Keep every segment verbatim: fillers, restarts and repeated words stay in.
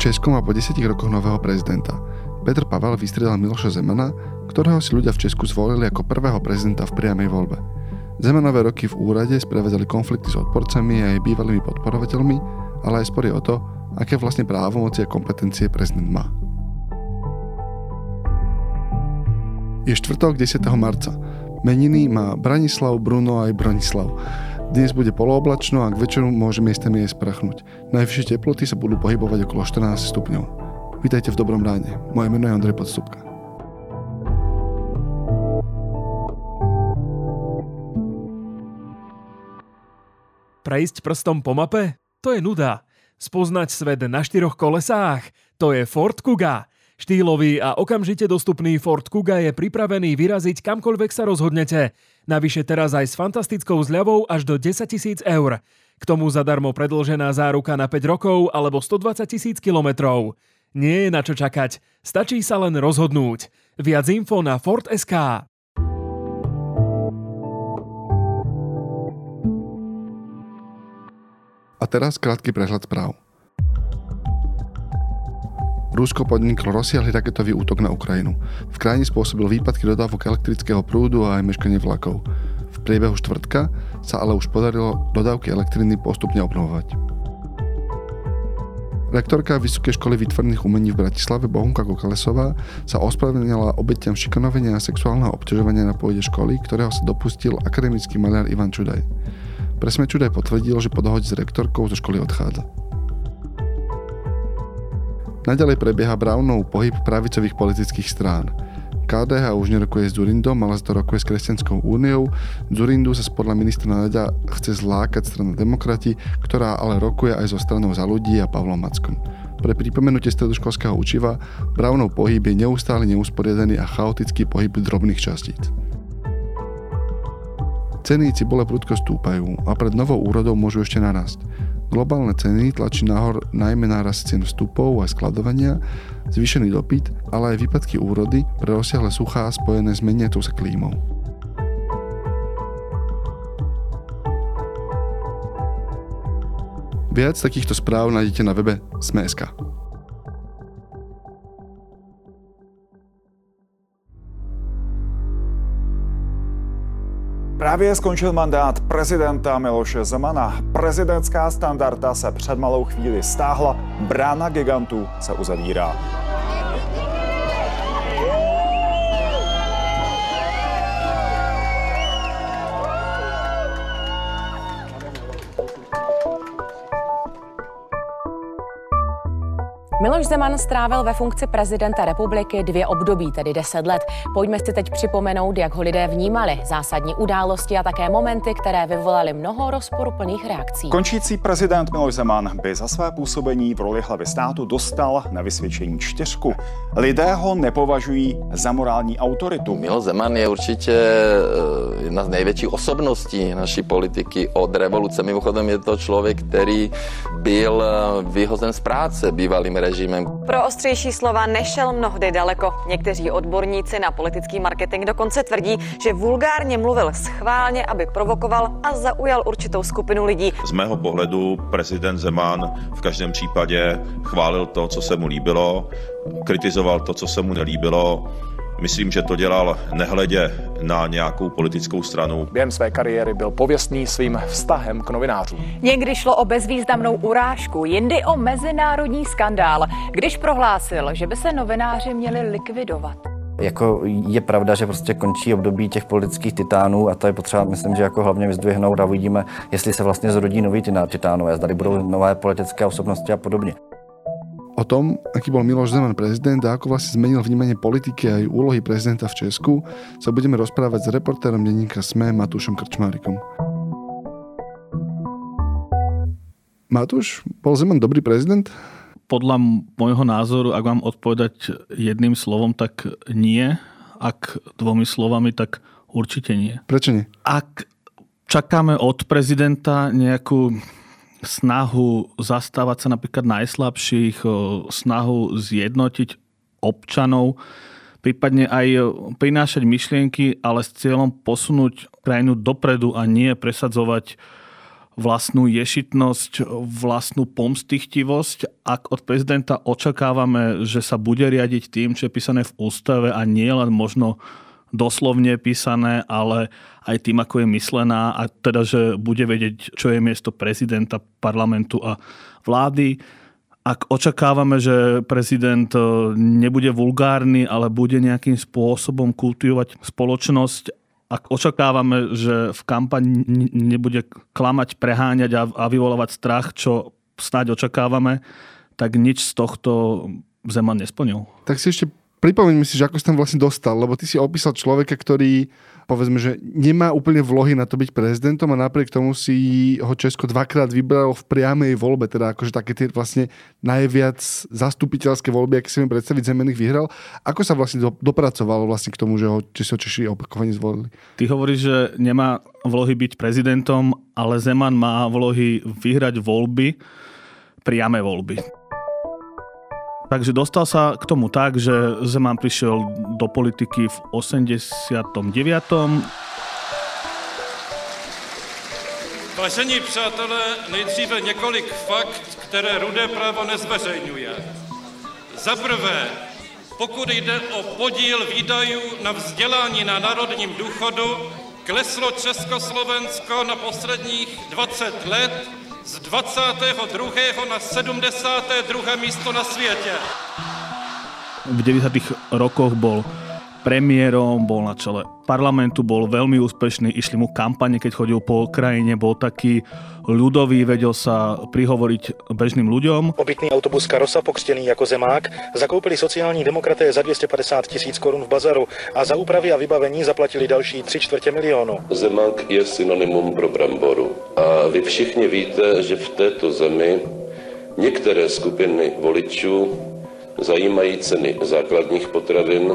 Česko má po desiatich rokoch nového prezidenta. Petr Pavel vystriedal Miloša Zemana, ktorého si ľudia v Česku zvolili ako prvého prezidenta v priamej voľbe. Zemanové roky v úrade sprevádzali konflikty s odporcami a jej bývalými podporovateľmi, ale aj spory o to, aké vlastne právomoci a kompetencie prezident má. Je štvrtok desiateho marca. Meniny má Branislav, Bruno aj Bronislav. Dnes bude polooblačno a k večeru môže miestami aj sprchnúť. Najvyššie teploty sa budú pohybovať okolo štrnásť stupňov. Vítajte v Dobrom ráne. Moje meno je Andrej Podstupka. Prejsť prstom po mape? To je nuda. Spoznať svet na štyroch kolesách? To je Ford Kuga. Štýlový a okamžite dostupný Ford Kuga je pripravený vyraziť kamkoľvek sa rozhodnete. Navyše teraz aj s fantastickou zľavou až do desaťtisíc eur. K tomu zadarmo predĺžená záruka na päť rokov alebo stodvadsaťtisíc kilometrov. Nie je na čo čakať, stačí sa len rozhodnúť. Viac info na Ford bodka es ká. A teraz krátky prehľad správ. Rusko podniklo rozsiahly raketový útok na Ukrajinu. V krajine spôsobil výpadky dodávok elektrického prúdu a aj meškanie vlakov. V priebehu štvrtka sa ale už podarilo dodávky elektriny postupne obnovovať. Rektorka Vysokej školy výtvarných umení v Bratislave Bohunka Kalesová sa ospravedlnila obetiam šikanovania a sexuálneho obťažovania na pôde školy, ktorého sa dopustil akademický maliar Ivan Csudai. Pre SME Csudai potvrdil, že po dohode s rektorkou zo školy odchádza. Naďalej prebieha Brownov pohyb pravicových politických strán. ká dé há už nerokuje s Zurindom, ale to rokuje s Kresťanskou úniou. Zurindu sa podľa ministra Naďa chce zlákať strana demokrati, ktorá ale rokuje aj so stranou Za ľudí a Pavlom Mackom. Pre pripomenutie stredoškolského učiva, Brownov pohyb je neustále neusporiadaný a chaotický pohyb drobných častíc. Ceny cibule prudko stúpajú a pred novou úrodou môžu ešte narásť. Globálne ceny tlačí nahor najmä nárast cien vstupov a skladovania, zvýšený dopyt, ale aj výpadky úrody pre rozsiahle suchá spojené s meniacou sa klímou. Viac takýchto správ nájdete na webe SmeSK. Právě skončil mandát prezidenta Miloše Zemana. Prezidentská standarda se před malou chvíli stáhla, brána gigantů se uzavírá. Miloš Zeman strávil ve funkci prezidenta republiky dvě období, tedy deset let. Pojďme si teď připomenout, jak ho lidé vnímali, zásadní události a také momenty, které vyvolaly mnoho rozporuplných reakcí. Končící prezident Miloš Zeman by za své působení v roli hlavy státu dostal na vysvědčení čtyřku. Lidé ho nepovažují za morální autoritu. Miloš Zeman je určitě jedna z největších osobností naší politiky od revoluce. Mimochodem je to člověk, který byl vyhozen z práce bývalým režimem. Pro ostřejší slova nešel mnohdy daleko. Někteří odborníci na politický marketing dokonce tvrdí, že vulgárně mluvil schválně, aby provokoval a zaujal určitou skupinu lidí. Z mého pohledu prezident Zeman v každém případě chválil to, co se mu líbilo, kritizoval to, co se mu nelíbilo. Myslím, že to dělal nehledě na nějakou politickou stranu. Během své kariéry byl pověstný svým vztahem k novinářům. Někdy šlo o bezvýznamnou urážku, jindy o mezinárodní skandál, když prohlásil, že by se novináři měli likvidovat. Jako je pravda, že prostě končí období těch politických titánů a to je potřeba, myslím, že jako hlavně vyzdvihnout a uvidíme, jestli se vlastně zrodí noví titánové, zda budou nové politické osobnosti a podobně. O tom, aký bol Miloš Zeman prezident a ako vlastne zmenil vnímanie politiky a aj úlohy prezidenta v Česku, sa budeme rozprávať s reportérom denníka SME Matúšom Krčmárikom. Matúš, bol Zeman dobrý prezident? Podľa môjho názoru, ak mám odpovedať jedným slovom, tak nie. Ak dvomi slovami, tak určite nie. Prečo nie? Ak čakáme od prezidenta nejakú snahu zastávať sa napríklad najslabších, snahu zjednotiť občanov, prípadne aj prinášať myšlienky, ale s cieľom posunúť krajinu dopredu a nie presadzovať vlastnú ješitnosť, vlastnú pomstichtivosť ak od prezidenta očakávame, že sa bude riadiť tým, čo je písané v ústave a nie len možno doslovne písané, ale aj tým, ako je myslená a teda, že bude vedieť, čo je miesto prezidenta, parlamentu a vlády. Ak očakávame, že prezident nebude vulgárny, ale bude nejakým spôsobom kultivovať spoločnosť, ak očakávame, že v kampani nebude klamať, preháňať a vyvolávať strach, čo snáď očakávame, tak nič z tohto Zeman nesplnil. Tak si ešte pripomeň mi si, že ako si tam vlastne dostal, lebo ty si opísal človeka, ktorý, povedzme, že nemá úplne vlohy na to byť prezidentom a napriek tomu si ho Česko dvakrát vybralo v priamej voľbe, teda akože také tie vlastne najviac zastupiteľské voľby, aké si mi predstaviť, Zemených vyhral. Ako sa vlastne dopracoval vlastne k tomu, že ho Češi opakovane zvolili? Ty hovoríš, že nemá vlohy byť prezidentom, ale Zeman má vlohy vyhrať voľby, priame voľby. Takže dostal sa k tomu tak, že Zeman prišiel do politiky v osemdesiatom deviatom Vážení přátelé, nejdříve několik fakt, které Rudé právo nezveřejňuje. Za prvé, pokud jde o podíl výdajů na vzdělání na národním důchodu, kleslo Československo na posledních dvadsať let z dvadsiateho druhého na sedemdesiate druhé místo na svete. V deväťdesiatych rokoch bol premiérom, bol na čele parlamentu, bol veľmi úspešný, išli mu kampane, keď chodil po krajine, bol taký ľudový, vedel sa prihovoriť bežným ľuďom. Obytný autobus Karosa, pokřtěný ako Zemák, zakoupili sociální demokraté za dvestopäťdesiat tisíc korún v bazaru a za úpravy a vybavení zaplatili další tri čtvrte miliónu. Zemák je synonymum pro bramboru a vy všichni víte, že v této zemi niektoré skupiny voličů zajímají ceny základních potravin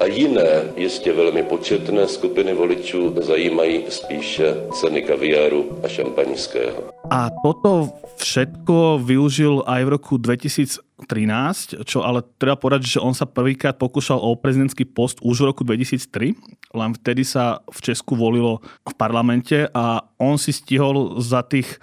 a jiné, jistě velmi početné skupiny voličů zajímají spíše ceny kaviáru a šampaňského. A toto všetko využil aj v roku dvetisíctrinásť, čo ale treba povedať, že on sa prvýkrát pokúšal o prezidentský post už v roku dvetisíctri, len vtedy sa v Česku volilo v parlamente a on si stihol za tých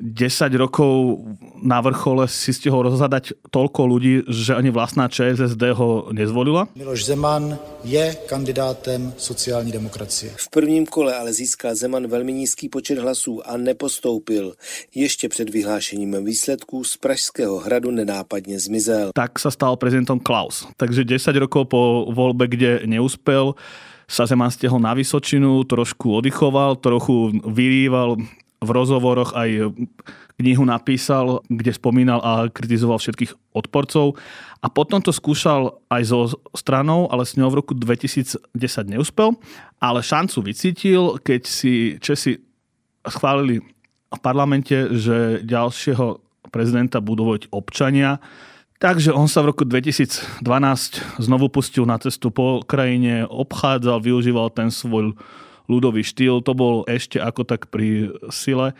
desať rokov na vrchole si stihol rozhadať toľko ľudí, že ani vlastná ČSSD ho nezvolila. Miloš Zeman je kandidátem sociální demokracie. V prvním kole ale získal Zeman velmi nízký počet hlasů a nepostoupil. Ještě před vyhlášením výsledků z Pražského hradu nenápadně zmizel. Tak sa stal prezidentom Klaus. Takže desať rokov po voľbe, kde neúspel, sa Zeman stihol na Vysočinu, trošku oddychoval, trochu vyrýval. V rozhovoroch aj knihu napísal, kde spomínal a kritizoval všetkých odporcov. A potom to skúšal aj so stranou, ale s ňou v roku dvetisícdesať neúspel. Ale šancu vycítil, keď si Česi schválili v parlamente, že ďalšieho prezidenta budú voliť občania. Takže on sa v roku dvetisícdvanásť znovu pustil na cestu po krajine, obchádzal, využíval ten svoj ľudový štýl, to bol ešte ako tak pri sile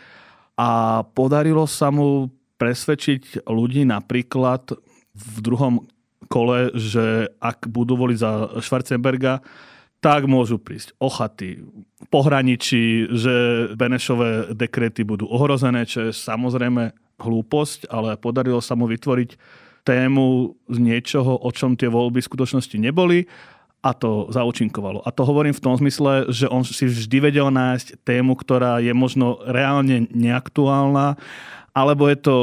a podarilo sa mu presvedčiť ľudí napríklad v druhom kole, že ak budú voliť za Schwarzenberga, tak môžu prísť ochaty, pohraničí, že Benešové dekrety budú ohrozené, čo je samozrejme hlúposť, ale podarilo sa mu vytvoriť tému z niečoho, o čom tie voľby v skutočnosti neboli. A to zaúčinkovalo. A to hovorím v tom zmysle, že on si vždy vedel nájsť tému, ktorá je možno reálne neaktuálna, alebo je to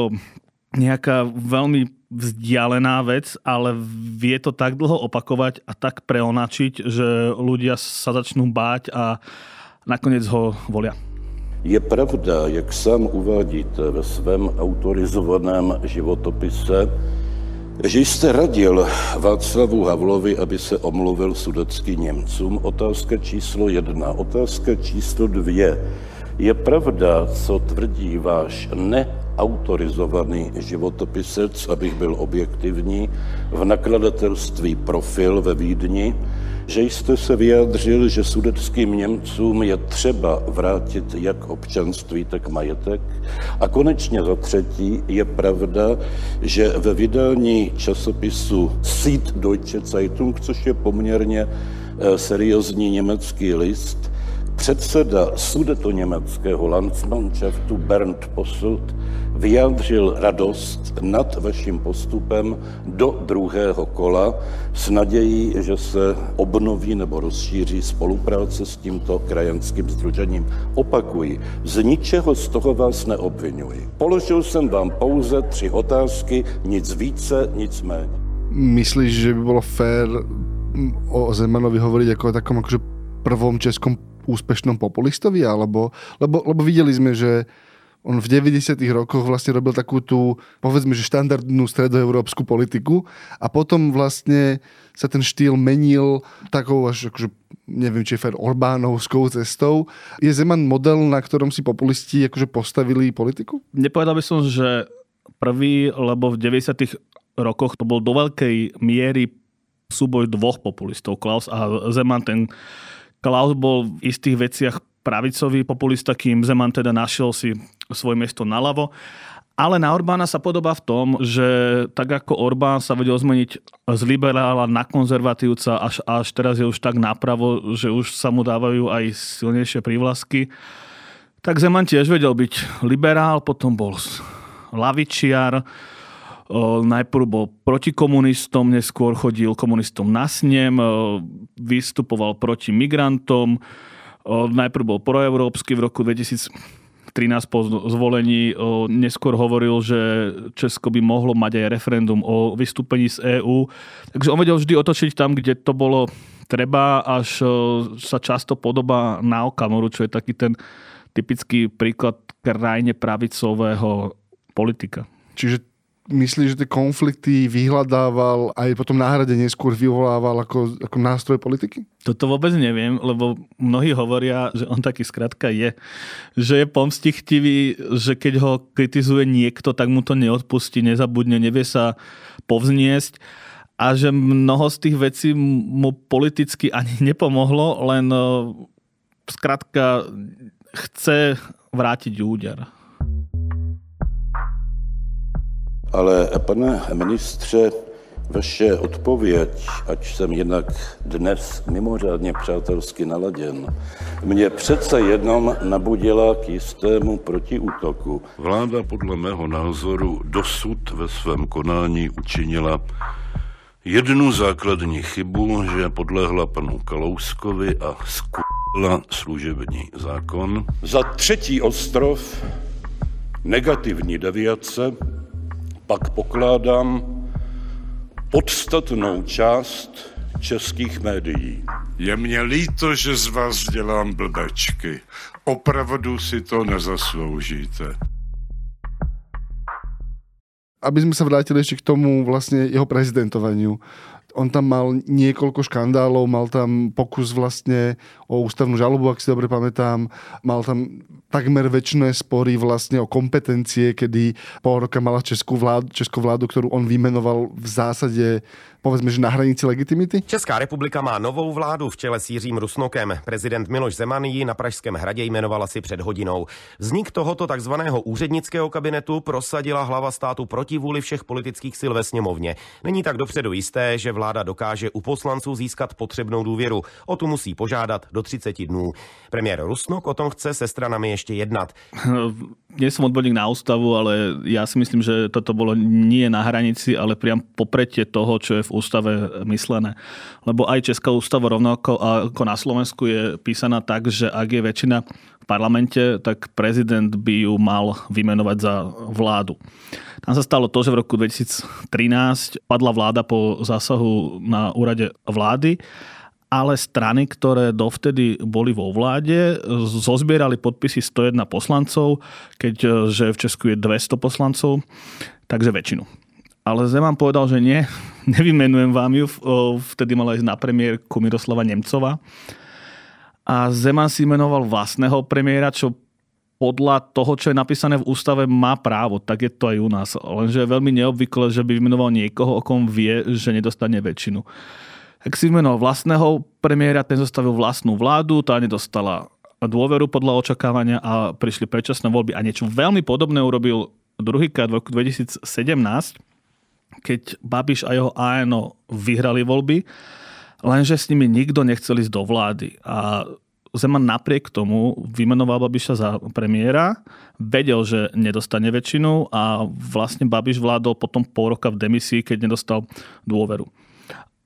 nejaká veľmi vzdialená vec, ale vie to tak dlho opakovať a tak preonačiť, že ľudia sa začnú báť a nakoniec ho volia. Je pravda, jak sám uvádíte ve svém autorizovaném životopise, že jste radil Václavu Havlovi, aby se omluvil sudetský Němcům. Otázka číslo jedna. Otázka číslo dvě. Je pravda, co tvrdí váš neautorizovaný životopisec, abych byl objektivní, v nakladatelství Profil ve Vídni, že jste se vyjádřil, že sudetským Němcům je třeba vrátit jak občanství, tak majetek. A konečně za třetí je pravda, že ve vydání časopisu Süddeutsche Zeitung, což je poměrně seriózní německý list, Předseda sudetoněmeckého Landsmannschaftu Bernd Posselt vyjádřil radost nad vaším postupem do druhého kola s nadějí, že se obnoví nebo rozšíří spolupráce s tímto krajanským sdružením. Opakuji, z ničeho z toho vás neobvinuji. Položil jsem vám pouze tři otázky, nic více, nic méně. Myslíš, že by bylo fér o Zemanovi hovoriť ako o takom akože prvom českom úspešnom populistovi, alebo, lebo, lebo videli sme, že on v deväťdesiatych rokoch vlastne robil takú tú, povedzme, že štandardnú stredoeurópsku politiku a potom vlastne sa ten štýl menil takou až, akože, neviem, či je fér, Orbánovskou cestou. Je Zeman model, na ktorom si populisti akože postavili politiku? Nepovedal by som, že prvý, lebo v deväťdesiatych rokoch to bol do veľkej miery súboj dvoch populistov, Klaus a Zeman. Ten Klaus bol v istých veciach pravicový populista, kým Zeman teda našiel si svoje miesto naľavo. Ale na Orbána sa podobá v tom, že tak ako Orbán sa vedel zmeniť z liberála na konzervatívca, až, až teraz je už tak napravo, že už sa mu dávajú aj silnejšie prívlasky, tak Zeman tiež vedel byť liberál, potom bol lavičiar, najprv bol protikomunistom, neskôr chodil komunistom na snem, vystupoval proti migrantom, najprv bol proeurópsky, v roku dvetisíctrinásť po zvolení neskôr hovoril, že Česko by mohlo mať aj referendum o vystúpení z EÚ. Takže on vedel vždy otočiť tam, kde to bolo treba, až sa často podobá na Okamoru, čo je taký ten typický príklad krajne pravicového politika. Čiže myslíš, že tie konflikty vyhľadával aj potom náhrade neskôr vyvolával ako, ako nástroj politiky? Toto vôbec neviem, lebo mnohí hovoria, že on taký skrátka je. Že je pomstichtivý, že keď ho kritizuje niekto, tak mu to neodpustí, nezabudne, nevie sa povzniesť. A že mnoho z tých vecí mu politicky ani nepomohlo, len skrátka chce vrátiť úder. Ale, pane ministře, vaše odpověď, ač jsem jinak dnes mimořádně přátelsky naladěn, mě přece jenom nabudila k jistému protiútoku. Vláda podle mého názoru dosud ve svém konání učinila jednu základní chybu, že podlehla panu Kalouskovi a skutila služební zákon. Za třetí ostrov negativní deviace pak pokládám podstatnou část českých médií. Je mě líto, že z vás dělám blbečky. Opravdu si to nezasloužíte. Aby sme sa vrátili ešte k tomu vlastne jeho prezidentovaniu. On tam mal niekoľko škandálov, mal tam pokus vlastne o ústavnú žalobu, ak si dobre pamätám, mal tam takmer väčšie spory vlastne o kompetencie, kedy pol roka mala českú vládu, českú vládu, ktorú on vymenoval v zásade, povedzme, že na hranici legitimity. Česká republika má novou vládu v čele s Jiřím Rusnokem. Prezident Miloš Zeman ji na Pražském hradě jmenoval asi před hodinou. Vznik tohoto takzvaného úřednického kabinetu prosadila hlava státu proti vůli všech politických sil ve sněmovně. Není tak dopředu jisté, že vláda dokáže u poslanců získat potřebnou důvěru. O tu musí požádat do tridsať dnů. Premiér Rusnok o tom chce se stranami ještě jednat. Nie som odborník na ústavu, ale ja si myslím, že toto bolo nie na hranici, ale priam popretie toho, čo je v ústave myslené. Lebo aj česká ústava rovnako ako na Slovensku je písaná tak, že ak je väčšina v parlamente, tak prezident by ju mal vymenovať za vládu. Tam sa stalo to, že v roku dvetisíctrinásť padla vláda po zásahu na úrade vlády, ale strany, ktoré dovtedy boli vo vláde, zozbierali podpisy sto jeden poslancov, keďže v Česku je dvesto poslancov, takže väčšinu. Ale Zeman povedal, že nie, nevymenujem vám ju, vtedy mala ísť na premiérku Miroslava Nemcová. A Zeman si menoval vlastného premiéra, čo podľa toho, čo je napísané v ústave, má právo. Tak je to aj u nás. Lenže je veľmi neobvyklé, že by vymenoval niekoho, o kom vie, že nedostane väčšinu. Ak si vymenoval vlastného premiéra, ten zostavil vlastnú vládu, tá nedostala dôveru podľa očakávania a prišli predčasné voľby. A niečo veľmi podobné urobil druhýkrát v roku dvetisícsedemnásť, keď Babiš a jeho á en ó vyhrali voľby, lenže s nimi nikto nechcel ísť do vlády. A Zeman napriek tomu vymenoval Babiša za premiéra, vedel, že nedostane väčšinu a vlastne Babiš vládol potom pol roka v demisii, keď nedostal dôveru.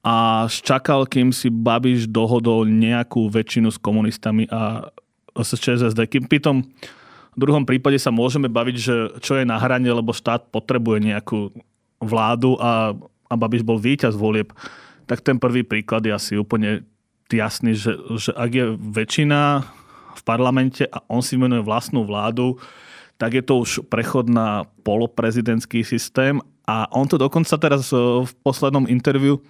A čakal, kým si Babiš dohodol nejakú väčšinu s komunistami a s ČSSD. Kým pritom v druhom prípade sa môžeme baviť, že čo je na hrane, lebo štát potrebuje nejakú vládu a, a Babiš bol víťaz volieb. Tak ten prvý príklad je asi úplne jasný, že, že ak je väčšina v parlamente a on si menuje vlastnú vládu, tak je to už prechod na poloprezidentský systém a on to dokonca teraz v poslednom interviu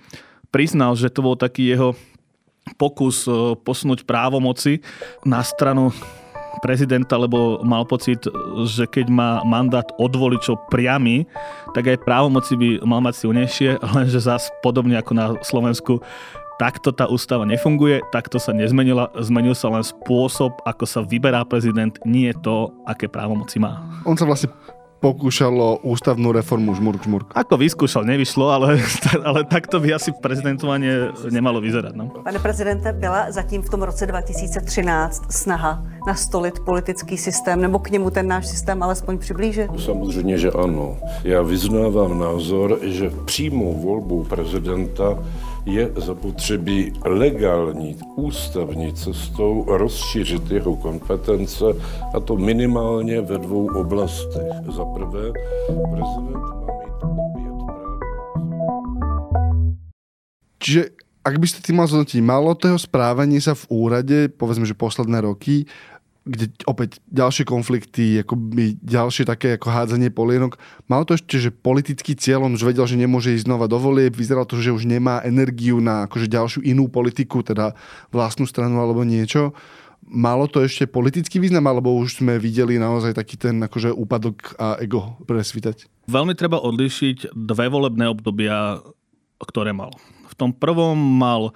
priznal, že to bol taký jeho pokus posunúť právomoci na stranu prezidenta, lebo mal pocit, že keď má mandát od voličov priamy, tak aj právomoci by mal mať silnejšie, lenže zás podobne ako na Slovensku, takto tá ústava nefunguje, takto sa nezmenila, zmenil sa len spôsob, ako sa vyberá prezident, nie to, aké právomoci má. On sa vlastne pokúšalo ústavnú reformu žmurk, žmurk. Ako vyskúšal, nevyšlo, ale, ale takto by asi prezidentovanie nemalo vyzerať. No. Pane prezidente, byla zatím v tom roce dva tisíce třináct snaha nastolit politický systém, nebo k němu ten náš systém alespoň přiblížit? Samozřejmě, že ano. Já vyznávám názor, že přímou volbu prezidenta je zapotřebí legální ústavní cestou rozšířit jeho kompetence, a to minimálně ve dvou oblastech. Za prvé, prezident má mít opět právo. Čiže ak by ste tým mal zhodnotiť, málo toho správania sa v úrade, povedzme, že posledné roky, kde opäť ďalšie konflikty, akoby ďalšie také ako hádzanie polienok, malo to ešte, že politický cieľ, on už vedel, že nemôže ísť znova do volieb, vyzeralo to, že už nemá energiu na akože ďalšiu inú politiku, teda vlastnú stranu alebo niečo. Malo to ešte politický význam, alebo už sme videli naozaj taký ten akože úpadok a ego presvítať? Veľmi treba odlíšiť dve volebné obdobia, ktoré mal. V tom prvom mal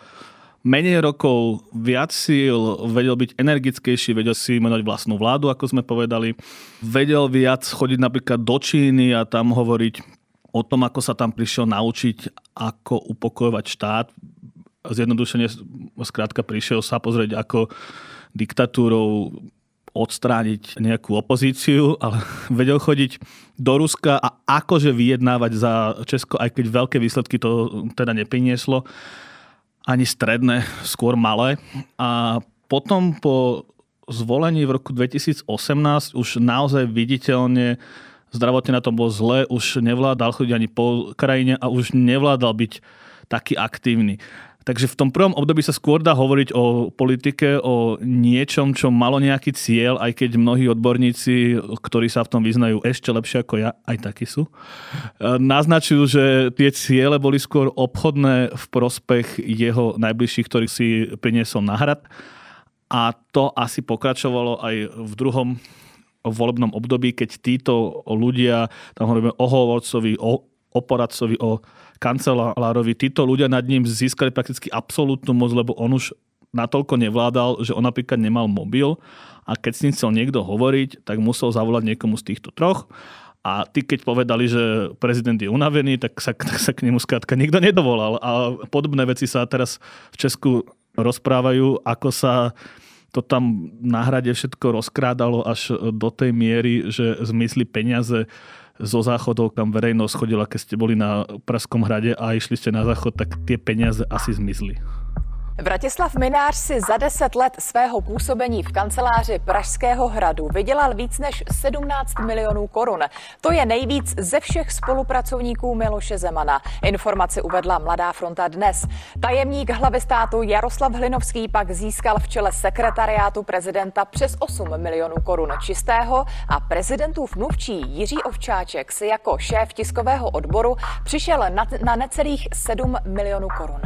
menej rokov, viac síl, vedel byť energickejší, vedel si menovať vlastnú vládu, ako sme povedali. Vedel viac chodiť napríklad do Číny a tam hovoriť o tom, ako sa tam prišiel naučiť, ako upokojovať štát. Zjednodušene, skrátka, prišiel sa pozrieť, ako diktatúrou odstrániť nejakú opozíciu, ale vedel chodiť do Ruska a akože vyjednávať za Česko, aj keď veľké výsledky to teda neprinieslo, ani stredné, skôr malé. A potom po zvolení v roku dvetisícosemnásť už naozaj viditeľne zdravotne na tom bolo zle, už nevládal chodiť ani po krajine a už nevládal byť taký aktívny. Takže v tom prvom období sa skôr dá hovoriť o politike, o niečom, čo malo nejaký cieľ, aj keď mnohí odborníci, ktorí sa v tom vyznajú ešte lepšie ako ja, aj takí sú, naznačujú, že tie ciele boli skôr obchodné v prospech jeho najbližších, ktorých si priniesol na hrad. A to asi pokračovalo aj v druhom volebnom období, keď títo ľudia, tam hovoríme o hovorcovi, o o poradcovi, o kancelárovi. Títo ľudia nad ním získali prakticky absolútnu moc, lebo on už natoľko nevládal, že on napríklad nemal mobil a keď s ním chcel niekto hovoriť, tak musel zavolať niekomu z týchto troch a tí, keď povedali, že prezident je unavený, tak sa, tak sa k nemu skrátka nikto nedovolal. A podobné veci sa teraz v Česku rozprávajú, ako sa to tam na hrade všetko rozkrádalo až do tej miery, že zmysli peniaze zo záchodov, kam verejnosť chodila, keď ste boli na Pražskom hrade a išli ste na záchod, tak tie peniaze asi zmizli. Vratislav Minář si za deset let svého působení v kanceláři Pražského hradu vydělal víc než sedmnáct milionů korun. To je nejvíc ze všech spolupracovníků Miloše Zemana. Informaci uvedla Mladá fronta Dnes. Tajemník hlavy státu Jaroslav Hlinovský pak získal v čele sekretariátu prezidenta přes osm milionů korun čistého a prezidentův mluvčí Jiří Ovčáček si jako šéf tiskového odboru přišel na, na necelých sedm milionů korun.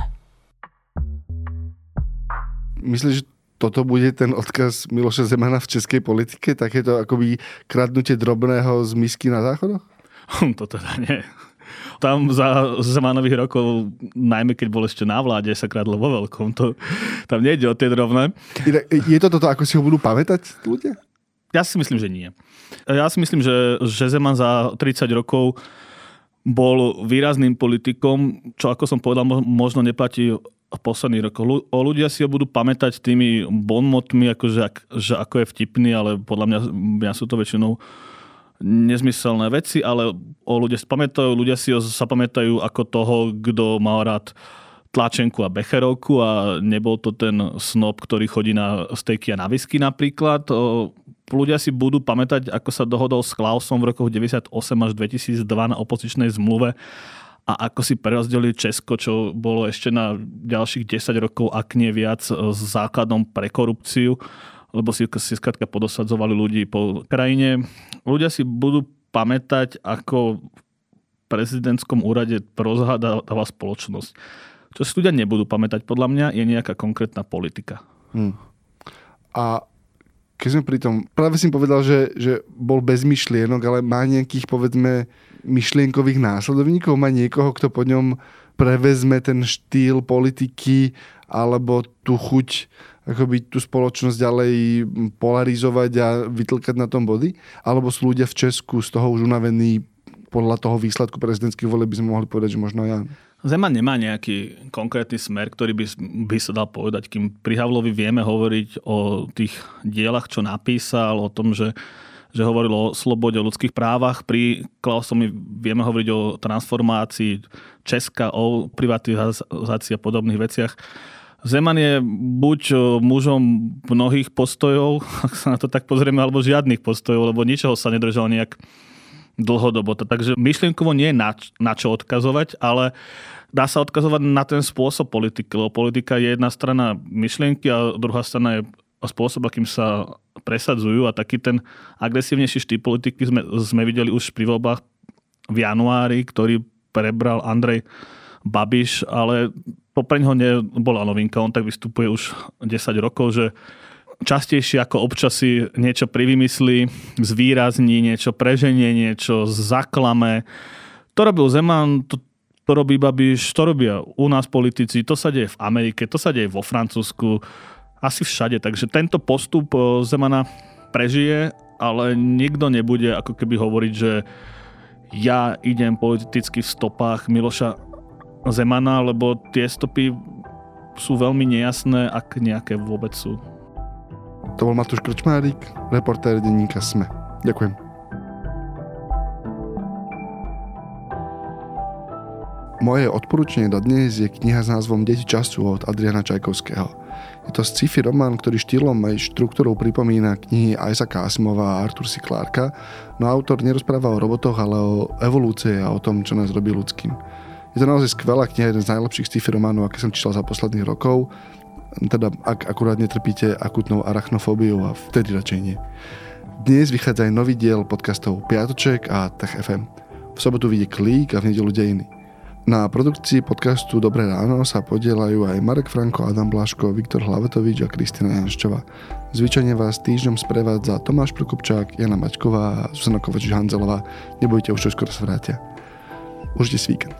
Myslíš, že toto bude ten odkaz Miloša Zemana v českej politike? Takéto akoby kradnutie drobného z misky na záchodoch? To teda nie. Tam za Zemanových rokov, najmä keď bol ešte na vláde, sa kradlo vo veľkom. To, tam nejde o tie drobné. Je to toto, ako si ho budú pamätať ľudia? Ja si myslím, že nie. Ja si myslím, že, že Zeman za tridsať rokov bol výrazným politikom, čo ako som povedal, možno neplatí v posledných rokoch. O ľudia si ho budú pamätať tými bonmotmi, akože, že ako je vtipný, ale podľa mňa, mňa sú to väčšinou nezmyselné veci, ale o ľudia si pamätajú, ľudia si ho zapamätajú ako toho, kto mal rád tlačenku a becherovku a nebol to ten snob, ktorý chodí na stejky a na whisky napríklad. Ľudia si budú pamätať, ako sa dohodol s Klausom v rokoch deväťdesiatosem až dvetisícdva na opozičnej zmluve a ako si prerozdelil Česko, čo bolo ešte na ďalších desať rokov, ak nie viac, s základom pre korupciu, lebo si, si skrátka podosadzovali ľudí po krajine. Ľudia si budú pamätať, ako v prezidentskom úrade rozhádáva spoločnosť. Čo si ľudia nebudú pamätať, podľa mňa, je nejaká konkrétna politika. Hmm. A keď sme pri tom, práve si povedal, že, že bol bez myšlienok, ale má nejakých, povedzme, myšlienkových následovníkov? Má niekoho, kto po ňom prevezme ten štýl politiky alebo tú chuť, akoby tú spoločnosť ďalej polarizovať a vytlkať na tom body? Alebo sú ľudia v Česku z toho už unavení, podľa toho výsledku prezidentských volieb by sme mohli povedať, že možno ja... Zeman nemá nejaký konkrétny smer, ktorý by, by sa dal povedať. Kým pri Havlovi vieme hovoriť o tých dielach, čo napísal, o tom, že, že hovoril o slobode, o ľudských právach. Pri Klausovi vieme hovoriť o transformácii Česka, o privatizácii a podobných veciach. Zeman je buď mužom mnohých postojov, ak sa na to tak pozrieme, alebo žiadnych postojov, lebo ničoho sa nedržal nejak dlhodobo. Takže myšlienkovo nie je na, na čo odkazovať, ale dá sa odkazovať na ten spôsob politiky, lebo politika je jedna strana myšlienky a druhá strana je spôsob, akým sa presadzujú, a taký ten agresívnejší štýl politiky sme, sme videli už pri voľbách v januári, ktorý prebral Andrej Babiš, ale popreň ho nebola novinka. On tak vystupuje už desať rokov, že častejšie ako občas si niečo privymyslí, zvýrazní, niečo preženie, niečo zaklame. To robil Zeman, to, to robí Babiš, to robia u nás politici, to sa deje v Amerike, to sa deje vo Francúzsku, asi všade. Takže tento postup Zemana prežije, ale nikto nebude ako keby hovoriť, že ja idem politicky v stopách Miloša Zemana, lebo tie stopy sú veľmi nejasné, ak nejaké vôbec sú. To bol Matúš Krčmárik, reportér denníka SME. Ďakujem. Moje odporúčanie do dnes je kniha s názvom Deti času od Adriana Čajkovského. Je to sci-fi román, ktorý štýlom aj štruktúrou pripomína knihy Isaaca Asimova a Arthur C. Clarka, no autor nerozpráva o robotoch, ale o evolúcii a o tom, čo nás robí ľudským. Je to naozaj skvelá kniha, jeden z najlepších sci-fi románov, aké som čítal za posledných rokov, teda ak akurát netrpíte akutnou arachnofóbiou, a vtedy radšej nie. Dnes vychádza aj nový diel podcastov Piatoček a Tech ef em. V sobotu vyjde Klík a v nedeľu Dejiny. Na produkcii podcastu Dobré ráno sa podielajú aj Marek Franko, Adam Blaško, Viktor Hlavetovič a Kristina Janščová. Zvyčajne vás týždňom sprevádza Tomáš Prokopčák, Jana Maťková a Zuzana Kovačič-Hanzelová. Nebojte, už čoskoro sa vrátia. Užite si víkend.